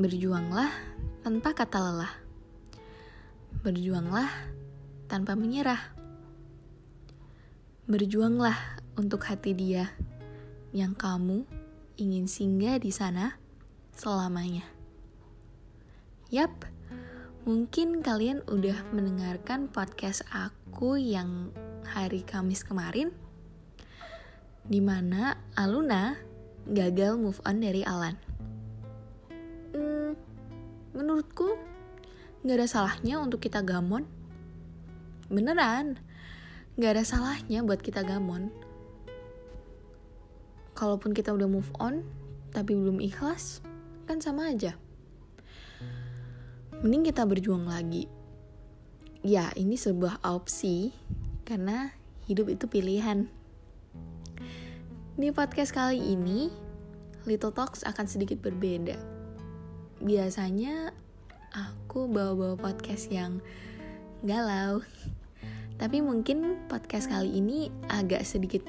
Berjuanglah tanpa kata lelah. Berjuanglah tanpa menyerah. Berjuanglah untuk hati dia yang kamu ingin singgah di sana selamanya. Yap, mungkin kalian udah mendengarkan podcast aku yang hari Kamis kemarin, dimana Aluna gagal move on dari Alan. Menurutku gak ada salahnya untuk kita gamon. Beneran, gak ada salahnya buat kita gamon. Kalaupun kita udah move on tapi belum ikhlas, kan sama aja. Mending kita berjuang lagi. Ya, ini sebuah opsi karena hidup itu pilihan. Di podcast kali ini, Little Talks akan sedikit berbeda. Biasanya aku bawa-bawa podcast yang galau, tapi mungkin podcast kali ini agak sedikit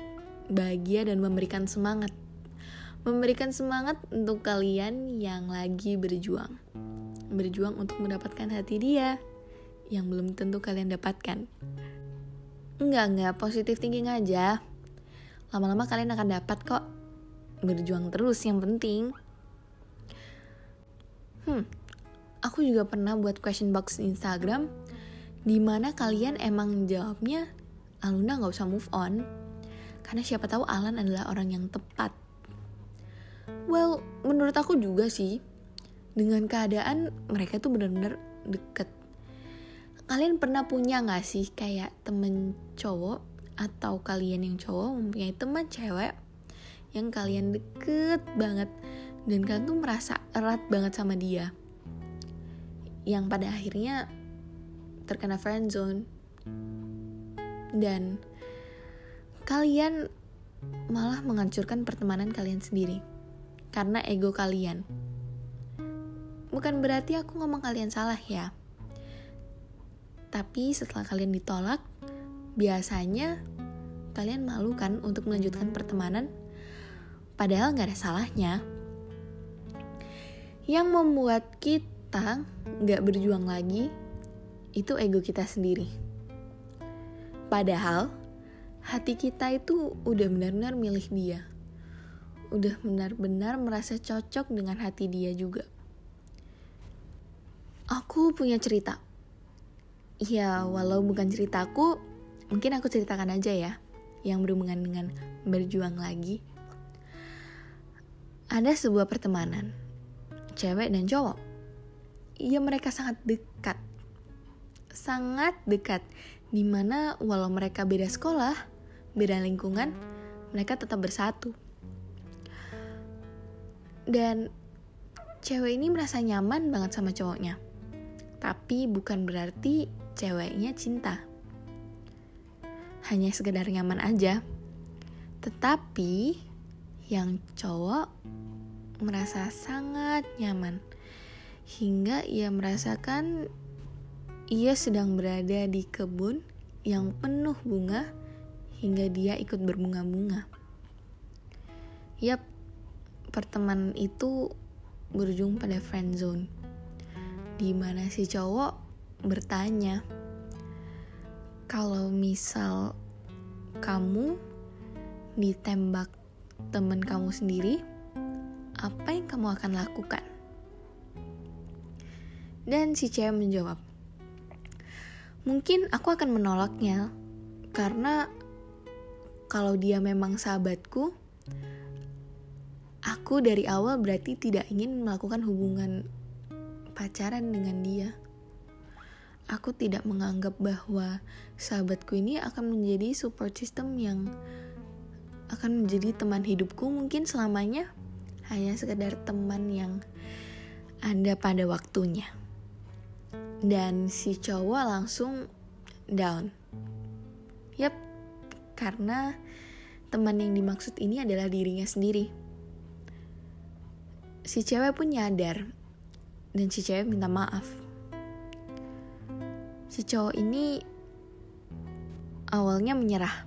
bahagia dan memberikan semangat. Memberikan semangat untuk kalian yang lagi berjuang. Berjuang untuk mendapatkan hati dia yang belum tentu kalian dapatkan. Enggak, positive thinking aja. Lama-lama kalian akan dapat kok. Berjuang terus yang penting. Aku juga pernah buat question box di Instagram, dimana kalian emang jawabnya, Aluna gak usah move on, karena siapa tahu Alan adalah orang yang tepat. Well, menurut aku juga sih, dengan keadaan mereka tuh benar-benar deket. Kalian pernah punya gak sih kayak temen cowok atau kalian yang cowok mempunyai teman cewek yang kalian deket banget dan kalian tuh merasa erat banget sama dia, yang pada akhirnya terkena friendzone dan kalian malah menghancurkan pertemanan kalian sendiri karena ego kalian. Bukan berarti aku ngomong kalian salah ya, tapi setelah kalian ditolak, biasanya kalian malu kan untuk melanjutkan pertemanan, padahal gak ada salahnya. Yang membuat kita gak berjuang lagi, itu ego kita sendiri. Padahal hati kita itu udah benar-benar milih dia, udah benar-benar merasa cocok dengan hati dia juga. Aku punya cerita. Ya, walau bukan ceritaku, mungkin aku ceritakan aja ya, yang berhubungan dengan berjuang lagi. Ada sebuah pertemanan, cewek dan cowok. Ya, mereka sangat dekat. Sangat dekat. Dimana walau mereka beda sekolah, beda lingkungan, mereka tetap bersatu. Dan cewek ini merasa nyaman banget sama cowoknya. Tapi bukan berarti ceweknya cinta. Hanya sekedar nyaman aja. Tetapi yang cowok merasa sangat nyaman, hingga ia merasakan ia sedang berada di kebun yang penuh bunga, hingga dia ikut berbunga-bunga. Yap, pertemanan itu berujung pada friendzone, di mana si cowok bertanya, kalau misal kamu ditembak teman kamu sendiri, apa yang kamu akan lakukan? Dan si cewek menjawab, mungkin aku akan menolaknya, karena kalau dia memang sahabatku, aku dari awal berarti tidak ingin melakukan hubungan pacaran dengan dia. Aku tidak menganggap bahwa sahabatku ini akan menjadi support system yang akan menjadi teman hidupku mungkin selamanya. Hanya sekedar teman yang ada pada waktunya. Dan si cowok langsung down. Yap, karena teman yang dimaksud ini adalah dirinya sendiri. Si cewek pun nyadar, dan si cewek minta maaf. Si cowok ini awalnya menyerah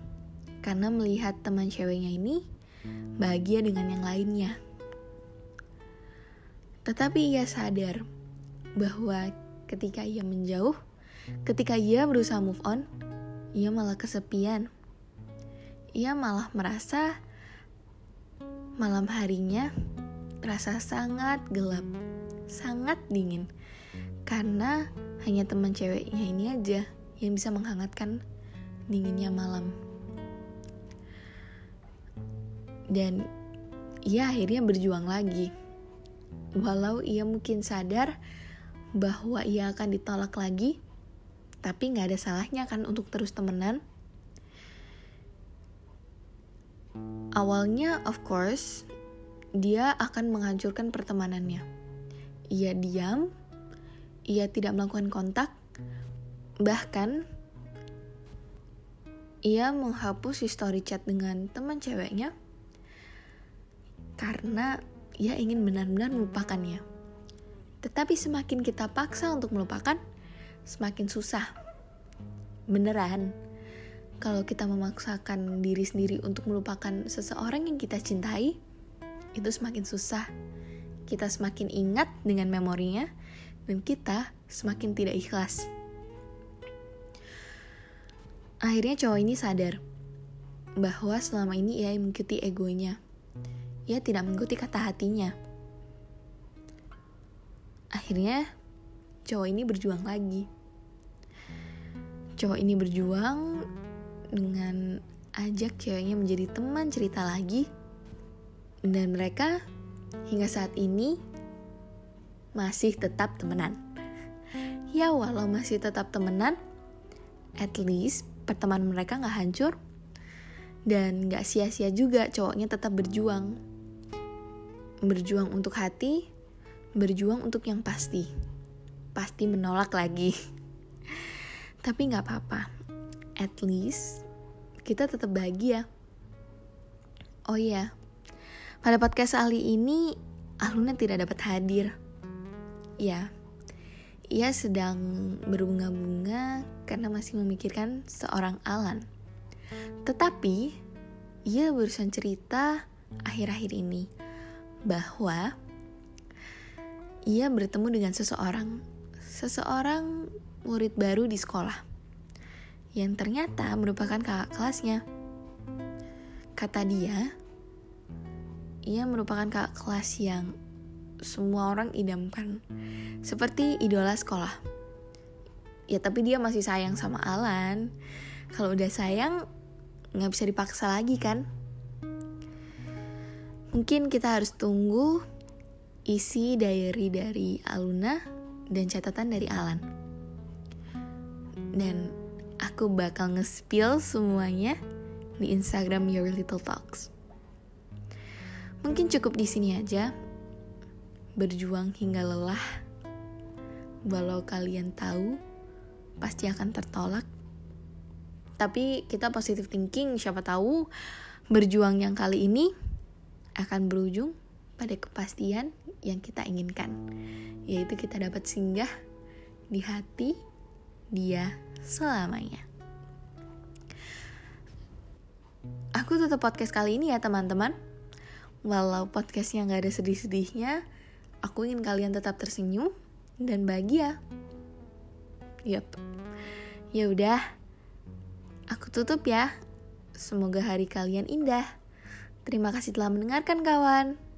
karena melihat teman ceweknya ini bahagia dengan yang lainnya. Tetapi ia sadar bahwa ketika ia menjauh, ketika ia berusaha move on, ia malah kesepian. Ia malah merasa malam harinya terasa sangat gelap, sangat dingin, karena hanya teman ceweknya ini aja yang bisa menghangatkan dinginnya malam. Dan ia akhirnya berjuang lagi. Walau ia mungkin sadar bahwa ia akan ditolak lagi, tapi gak ada salahnya kan untuk terus temenan. Awalnya, of course, dia akan menghancurkan pertemanannya. Ia diam, ia tidak melakukan kontak, bahkan ia menghapus history chat dengan teman ceweknya karena ia ingin benar-benar melupakannya. Tetapi semakin kita paksa untuk melupakan, semakin susah. Beneran, kalau kita memaksakan diri sendiri untuk melupakan seseorang yang kita cintai, itu semakin susah. Kita semakin ingat dengan memorinya, dan kita semakin tidak ikhlas. Akhirnya cowok ini sadar bahwa selama ini ia mengikuti egonya. Ia tidak mengikuti kata hatinya. Akhirnya cowok ini berjuang lagi. Cowok ini berjuang dengan ajak ceweknya menjadi teman cerita lagi. Dan mereka hingga saat ini masih tetap temenan. Ya, walau masih tetap temenan, at least pertemanan mereka gak hancur. Dan gak sia-sia juga cowoknya tetap berjuang. Berjuang untuk hati, berjuang untuk yang pasti menolak lagi. Tapi gak apa-apa, at least kita tetap bahagia. Oh iya, pada podcast kali ini Aluna tidak dapat hadir. Ya, ia sedang berbunga-bunga karena masih memikirkan seorang Alan. Tetapi ia barusan cerita akhir-akhir ini bahwa ia bertemu dengan seseorang murid baru di sekolah yang ternyata merupakan kakak kelasnya. Kata dia, ia merupakan kakak kelas yang semua orang idamkan, seperti idola sekolah. Ya, tapi dia masih sayang sama Alan. Kalau udah sayang, gak bisa dipaksa lagi kan. Mungkin kita harus tunggu isi diary dari Aluna dan catatan dari Alan. Dan aku bakal nge-spill semuanya di Instagram Your Little Talks. Mungkin cukup di sini aja. Berjuang hingga lelah, walau kalian tahu pasti akan tertolak. Tapi kita positive thinking, siapa tahu berjuang yang kali ini akan berujung pada kepastian yang kita inginkan, yaitu kita dapat singgah di hati dia selamanya. Aku tutup podcast kali ini ya teman-teman. Walau podcastnya gak ada sedih-sedihnya, aku ingin kalian tetap tersenyum dan bahagia. Yaudah, aku tutup ya. Semoga hari kalian indah. Terima kasih telah mendengarkan kawan.